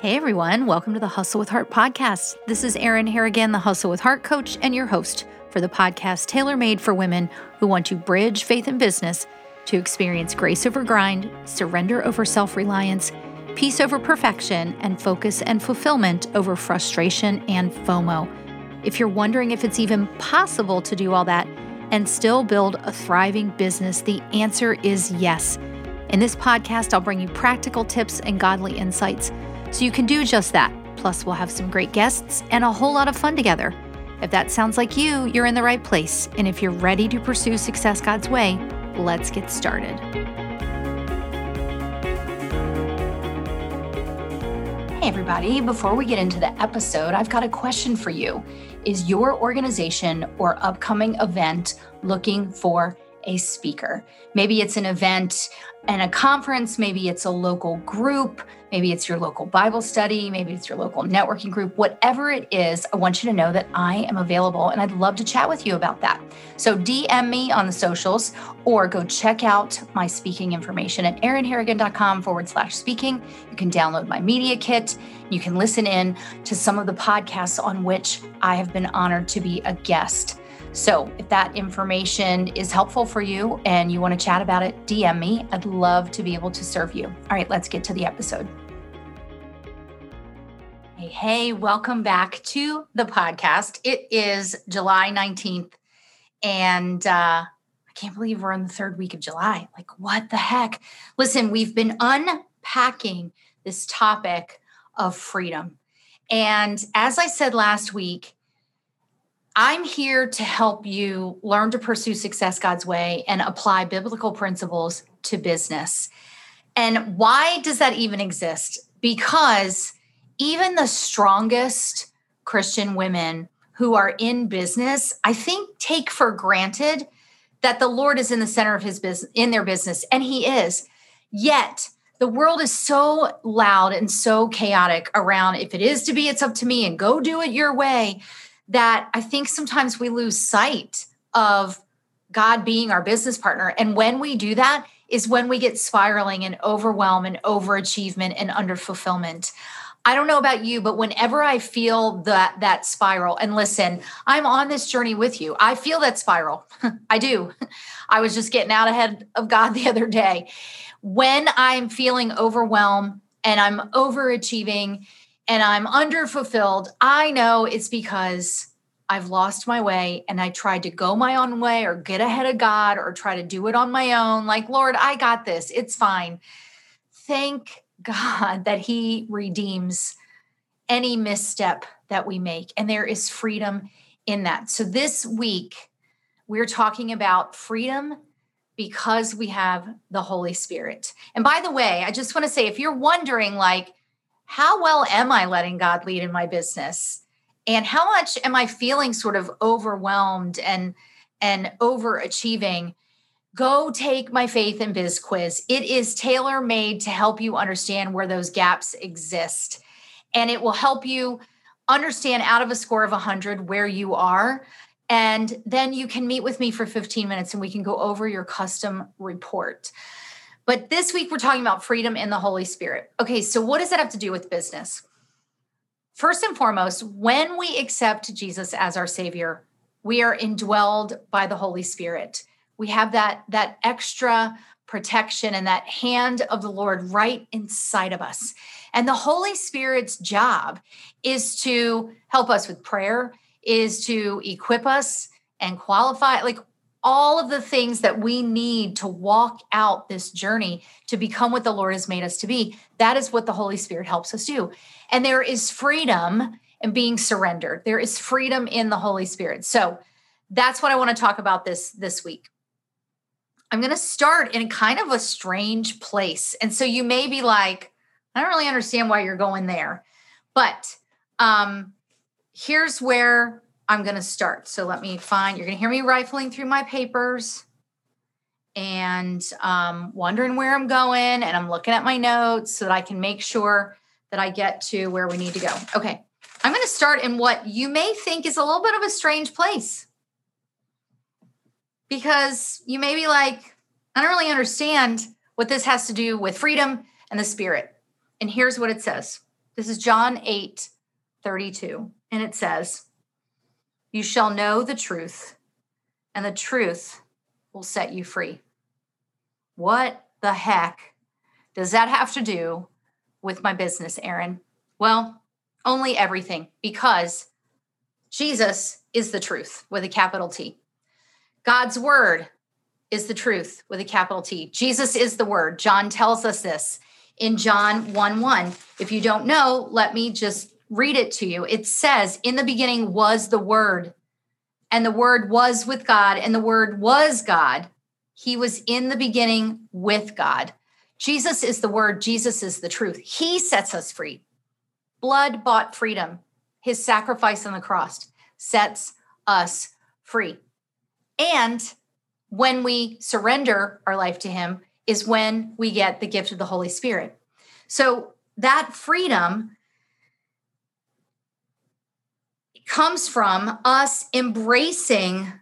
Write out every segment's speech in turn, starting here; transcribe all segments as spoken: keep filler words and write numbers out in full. Hey everyone, welcome to the Hustle with Heart podcast. This is Erin Harrigan, the Hustle with Heart coach and your host for the podcast tailor-made for women who want to bridge faith and business to experience grace over grind, surrender over self-reliance, peace over perfection, and focus and fulfillment over frustration and FOMO. If you're wondering if it's even possible to do all that and still build a thriving business, the answer is yes. In this podcast, I'll bring you practical tips and godly insights so you can do just that. Plus, we'll have some great guests and a whole lot of fun together. If that sounds like you, you're in the right place. And if you're ready to pursue success God's way, let's get started. Hey, everybody. Before we get into the episode, I've got a question for you. Is your organization or upcoming event looking for a speaker? Maybe it's an event and a conference. Maybe it's a local group. Maybe it's your local Bible study. Maybe it's your local networking group. Whatever it is, I want you to know that I am available and I'd love to chat with you about that. So D M me on the socials or go check out my speaking information at erinharrigan.com forward slash speaking. You can download my media kit. You can listen in to some of the podcasts on which I have been honored to be a guest. So if that information is helpful for you and you want to chat about it, D M me. I'd love to be able to serve you. All right, let's get to the episode. Hey, hey, welcome back to the podcast. It is July nineteenth, and uh, I can't believe we're in the third week of July. Like, what the heck? Listen, we've been unpacking this topic of freedom. And as I said last week, I'm here to help you learn to pursue success God's way and apply biblical principles to business. And why does that even exist? Because even the strongest Christian women who are in business, I think, take for granted that the Lord is in the center of his business, in their business, and he is. Yet the world is so loud and so chaotic around, if it is to be, it's up to me, and go do it your way, that I think sometimes we lose sight of God being our business partner. And when we do that is when we get spiraling and overwhelm and overachievement and underfulfillment. I don't know about you, but whenever I feel that that spiral, and listen, I'm on this journey with you. I feel that spiral. I do. I was just getting out ahead of God the other day. When I'm feeling overwhelmed and I'm overachieving and I'm underfulfilled, I know it's because I've lost my way and I tried to go my own way or get ahead of God or try to do it on my own. Like, Lord, I got this. It's fine. Thank God that he redeems any misstep that we make. And there is freedom in that. So this week, we're talking about freedom because we have the Holy Spirit. And by the way, I just want to say, if you're wondering, like, how well am I letting God lead in my business? And how much am I feeling sort of overwhelmed and, and overachieving? Go take my Faith and Biz quiz. It is tailor-made to help you understand where those gaps exist. And it will help you understand out of a score of one hundred where you are. And then you can meet with me for fifteen minutes and we can go over your custom report. But this week, we're talking about freedom in the Holy Spirit. Okay, so what does that have to do with business? First and foremost, when we accept Jesus as our Savior, we are indwelled by the Holy Spirit. We have that, that extra protection and that hand of the Lord right inside of us. And the Holy Spirit's job is to help us with prayer, is to equip us and qualify, like, all of the things that we need to walk out this journey to become what the Lord has made us to be. That is what the Holy Spirit helps us do. And there is freedom in being surrendered. There is freedom in the Holy Spirit. So that's what I want to talk about this, this week. I'm going to start in kind of a strange place. And so you may be like, I don't really understand why you're going there. But um, here's where I'm going to start. So let me find, you're going to hear me rifling through my papers and um, wondering where I'm going. And I'm looking at my notes so that I can make sure that I get to where we need to go. Okay. I'm going to start in what you may think is a little bit of a strange place, because you may be like, I don't really understand what this has to do with freedom and the Spirit. And here's what it says. This is John eight thirty-two, and it says, "You shall know the truth, and the truth will set you free." What the heck does that have to do with my business, Erin? Well, only everything, because Jesus is the truth with a capital T. God's word is the truth with a capital T. Jesus is the word. John tells us this in John one one. If you don't know, let me just read it to you. It says, "In the beginning was the word, and the word was with God, and the word was God. He was in the beginning with God." Jesus is the word. Jesus is the truth. He sets us free. Blood-bought freedom. His sacrifice on the cross sets us free. And when we surrender our life to him is when we get the gift of the Holy Spirit. So that freedom comes from us embracing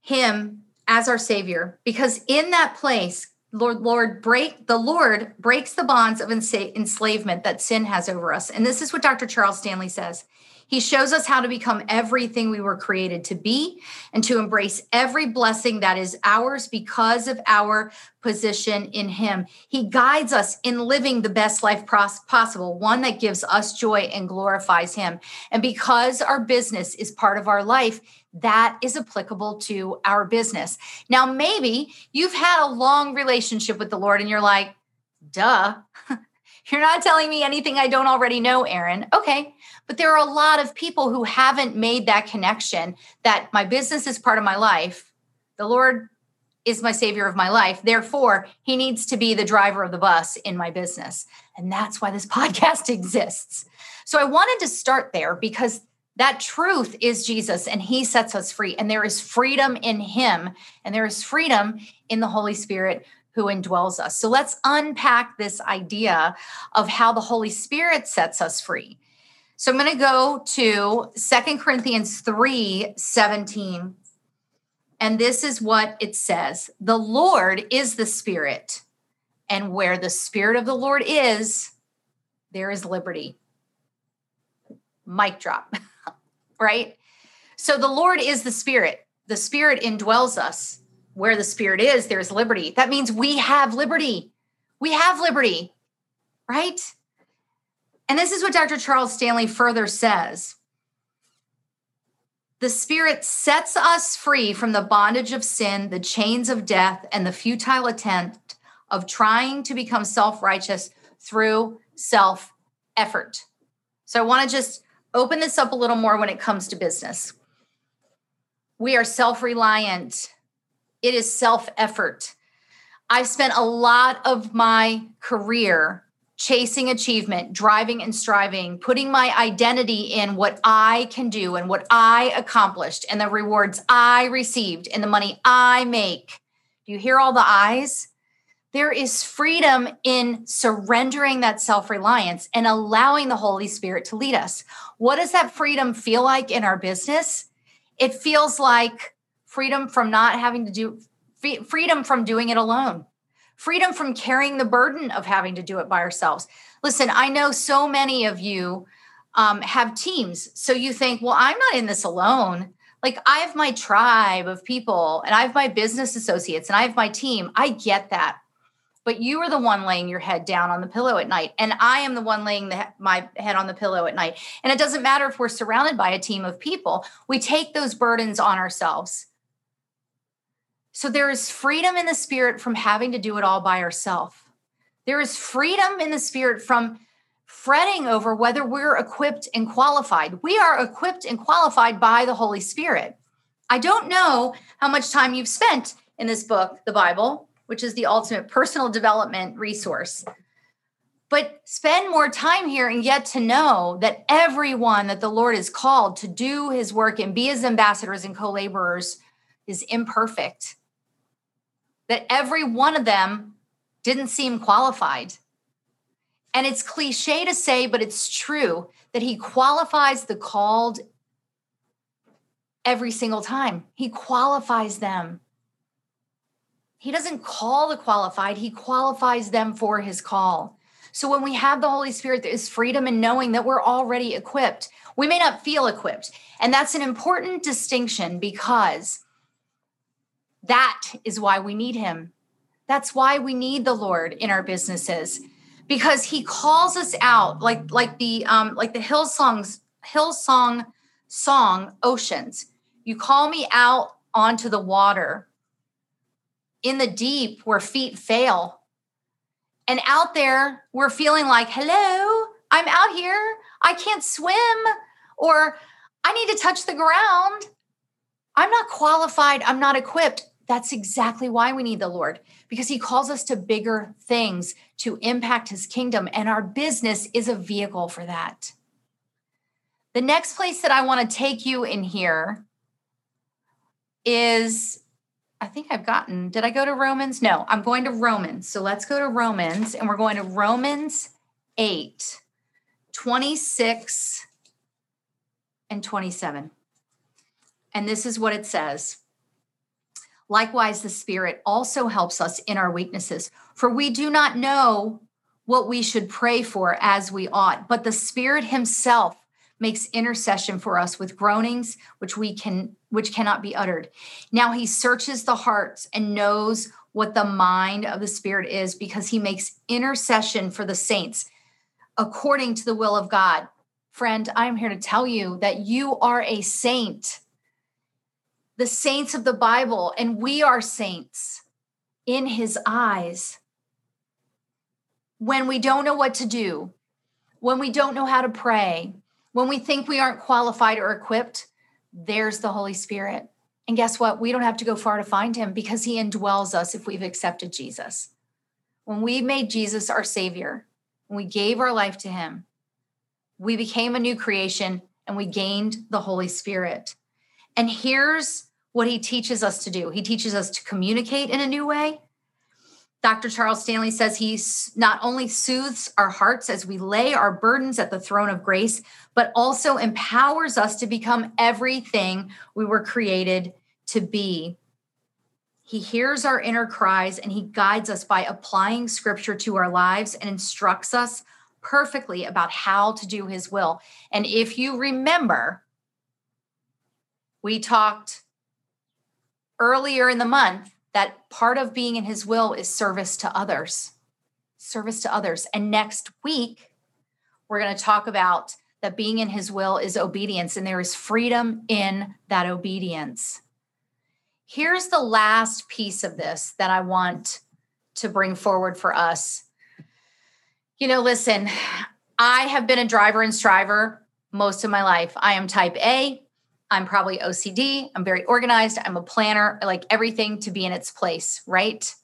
him as our Savior, because in that place, Lord, Lord, break the Lord breaks the bonds of ensa- enslavement that sin has over us. And this is what Doctor Charles Stanley says. He shows us how to become everything we were created to be and to embrace every blessing that is ours because of our position in him. He guides us in living the best life possible, one that gives us joy and glorifies him. And because our business is part of our life, that is applicable to our business. Now, maybe you've had a long relationship with the Lord and you're like, duh, you're not telling me anything I don't already know, Erin. Okay. But there are a lot of people who haven't made that connection that my business is part of my life. The Lord is my Savior of my life. Therefore, he needs to be the driver of the bus in my business. And that's why this podcast exists. So I wanted to start there because that truth is Jesus, and he sets us free. And there is freedom in him, and there is freedom in the Holy Spirit who indwells us. So let's unpack this idea of how the Holy Spirit sets us free. So I'm going to go to Second Corinthians three seventeen, and this is what it says. "The Lord is the Spirit, and where the Spirit of the Lord is, there is liberty." Mic drop, right? So the Lord is the Spirit. The Spirit indwells us. Where the Spirit is, there is liberty. That means we have liberty. We have liberty, right? And this is what Doctor Charles Stanley further says. "The Spirit sets us free from the bondage of sin, the chains of death, and the futile attempt of trying to become self-righteous through self-effort." So I want to just open this up a little more when it comes to business. We are self-reliant. It is self-effort. I've spent a lot of my career chasing achievement, driving and striving, putting my identity in what I can do and what I accomplished and the rewards I received and the money I make. Do you hear all the I's? There is freedom in surrendering that self-reliance and allowing the Holy Spirit to lead us. What does that freedom feel like in our business? It feels like freedom from not having to do, freedom from doing it alone. Freedom from carrying the burden of having to do it by ourselves. Listen, I know so many of you um, have teams. So you think, well, I'm not in this alone. Like, I have my tribe of people, and I have my business associates, and I have my team. I get that. But you are the one laying your head down on the pillow at night. And I am the one laying the, my head on the pillow at night. And it doesn't matter if we're surrounded by a team of people. We take those burdens on ourselves. So there is freedom in the Spirit from having to do it all by ourselves. There is freedom in the Spirit from fretting over whether we're equipped and qualified. We are equipped and qualified by the Holy Spirit. I don't know how much time you've spent in this book, the Bible, which is the ultimate personal development resource. But spend more time here and get to know that everyone that the Lord has called to do his work and be his ambassadors and co-laborers is imperfect. That every one of them didn't seem qualified. And it's cliche to say, but it's true, that he qualifies the called every single time. He qualifies them. He doesn't call the qualified. He qualifies them for his call. So when we have the Holy Spirit, there is freedom in knowing that we're already equipped. We may not feel equipped. And that's an important distinction, because that is why we need him. That's why we need the Lord in our businesses, because he calls us out like, like the um, like the Hillsong's, Hillsong song, Oceans. You call me out onto the water, in the deep where feet fail. And out there, we're feeling like, hello, I'm out here. I can't swim, or I need to touch the ground. I'm not qualified. I'm not equipped. That's exactly why we need the Lord, because he calls us to bigger things, to impact his kingdom, and our business is a vehicle for that. The next place that I want to take you in here is, I think I've gotten, did I go to Romans? No, I'm going to Romans. So let's go to Romans, and we're going to Romans eight, twenty-six and twenty-seven. And this is what it says. Likewise, the Spirit also helps us in our weaknesses, for we do not know what we should pray for as we ought, but the Spirit himself makes intercession for us with groanings which we can which cannot be uttered. Now he searches the hearts and knows what the mind of the Spirit is, because he makes intercession for the saints according to the will of God. Friend, I'm here to tell you that you are a saint, the saints of the Bible, and we are saints in his eyes. When we don't know what to do, when we don't know how to pray, when we think we aren't qualified or equipped, there's the Holy Spirit. And guess what? We don't have to go far to find him, because he indwells us if we've accepted Jesus. When we made Jesus our Savior, when we gave our life to him, we became a new creation and we gained the Holy Spirit. And here's what he teaches us to do. He teaches us to communicate in a new way. Doctor Charles Stanley says he not only soothes our hearts as we lay our burdens at the throne of grace, but also empowers us to become everything we were created to be. He hears our inner cries, and he guides us by applying scripture to our lives and instructs us perfectly about how to do his will. And if you remember, we talked earlier in the month that part of being in his will is service to others, service to others. And next week, we're going to talk about that being in his will is obedience, and there is freedom in that obedience. Here's the last piece of this that I want to bring forward for us. You know, listen, I have been a driver and striver most of my life. I am type A. I'm probably O C D. I'm very organized. I'm a planner. I like everything to be in its place, right?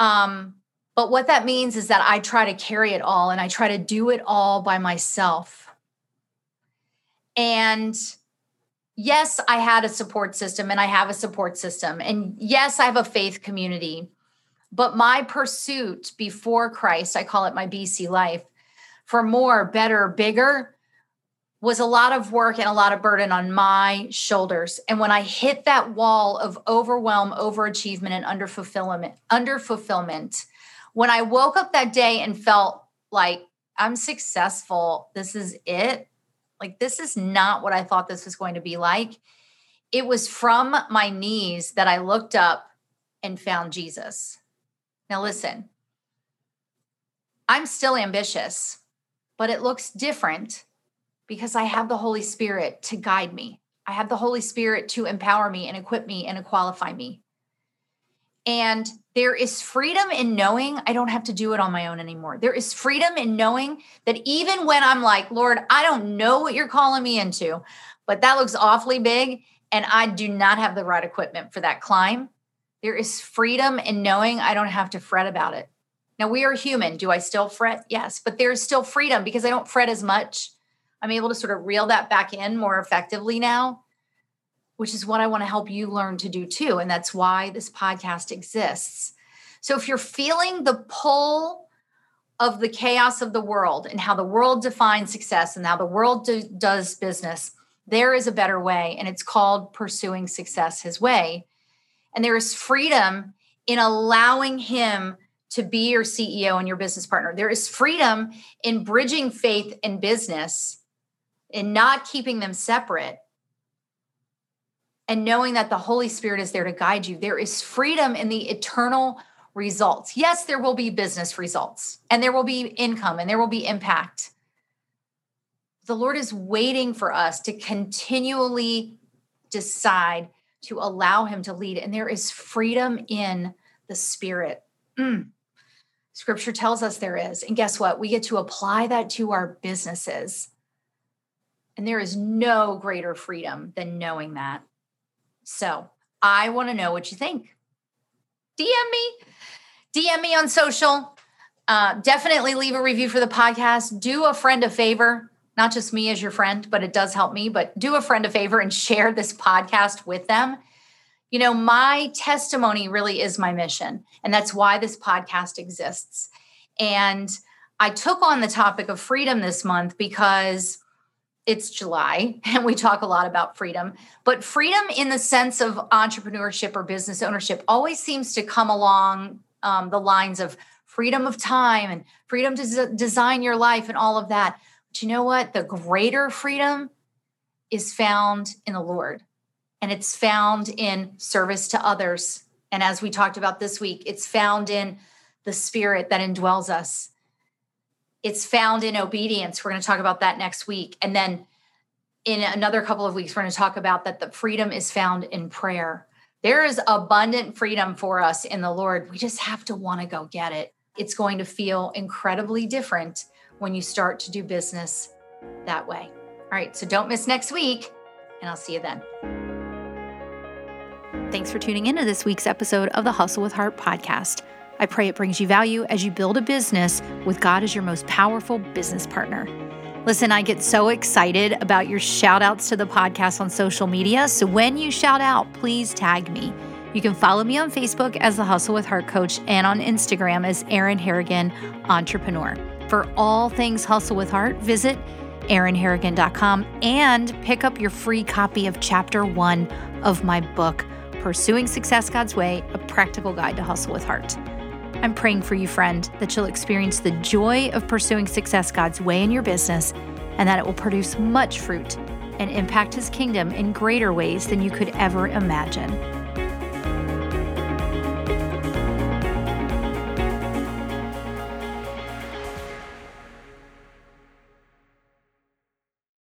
Um, but what that means is that I try to carry it all, and I try to do it all by myself. And yes, I had a support system, and I have a support system. And yes, I have a faith community. But my pursuit before Christ, I call it my B C life, for more, better, bigger, was a lot of work and a lot of burden on my shoulders. And when I hit that wall of overwhelm, overachievement, and underfulfillment, underfulfillment, when I woke up that day and felt like I'm successful, this is it, like this is not what I thought this was going to be like, it was from my knees that I looked up and found Jesus. Now listen, I'm still ambitious, but it looks different, because I have the Holy Spirit to guide me. I have the Holy Spirit to empower me and equip me and qualify me. And there is freedom in knowing I don't have to do it on my own anymore. There is freedom in knowing that even when I'm like, Lord, I don't know what you're calling me into, but that looks awfully big, and I do not have the right equipment for that climb. There is freedom in knowing I don't have to fret about it. Now, we are human. Do I still fret? Yes, but there's still freedom, because I don't fret as much. I'm able to sort of reel that back in more effectively now, which is what I want to help you learn to do too. And that's why this podcast exists. So if you're feeling the pull of the chaos of the world and how the world defines success and how the world do, does business, there is a better way. And it's called pursuing success his way. And there is freedom in allowing him to be your C E O and your business partner. There is freedom in bridging faith and business and not keeping them separate and knowing that the Holy Spirit is there to guide you. There is freedom in the eternal results. Yes, there will be business results and there will be income and there will be impact. The Lord is waiting for us to continually decide to allow him to lead. And there is freedom in the Spirit. Mm. Scripture tells us there is. And guess what? We get to apply that to our businesses. And there is no greater freedom than knowing that. So I want to know what you think. D M me. D M me on social. Uh, definitely leave a review for the podcast. Do a friend a favor. Not just me as your friend, but it does help me. But do a friend a favor and share this podcast with them. You know, my testimony really is my mission. And that's why this podcast exists. And I took on the topic of freedom this month because it's July and we talk a lot about freedom. But freedom in the sense of entrepreneurship or business ownership always seems to come along um, the lines of freedom of time and freedom to z- design your life and all of that. Do you know what? The greater freedom is found in the Lord, and it's found in service to others. And as we talked about this week, it's found in the Spirit that indwells us. It's found in obedience. We're going to talk about that next week. And then in another couple of weeks, we're going to talk about that the freedom is found in prayer. There is abundant freedom for us in the Lord. We just have to want to go get it. It's going to feel incredibly different when you start to do business that way. All right, so don't miss next week, and I'll see you then. Thanks for tuning into this week's episode of the Hustle with Heart podcast. I pray it brings you value as you build a business with God as your most powerful business partner. Listen, I get so excited about your shout outs to the podcast on social media. So when you shout out, please tag me. You can follow me on Facebook as the Hustle with Heart Coach and on Instagram as Erin Harrigan Entrepreneur. For all things Hustle with Heart, visit erin harrigan dot com and pick up your free copy of Chapter One of my book, Pursuing Success God's Way, A Practical Guide to Hustle with Heart. I'm praying for you, friend, that you'll experience the joy of pursuing success God's way in your business and that it will produce much fruit and impact His kingdom in greater ways than you could ever imagine.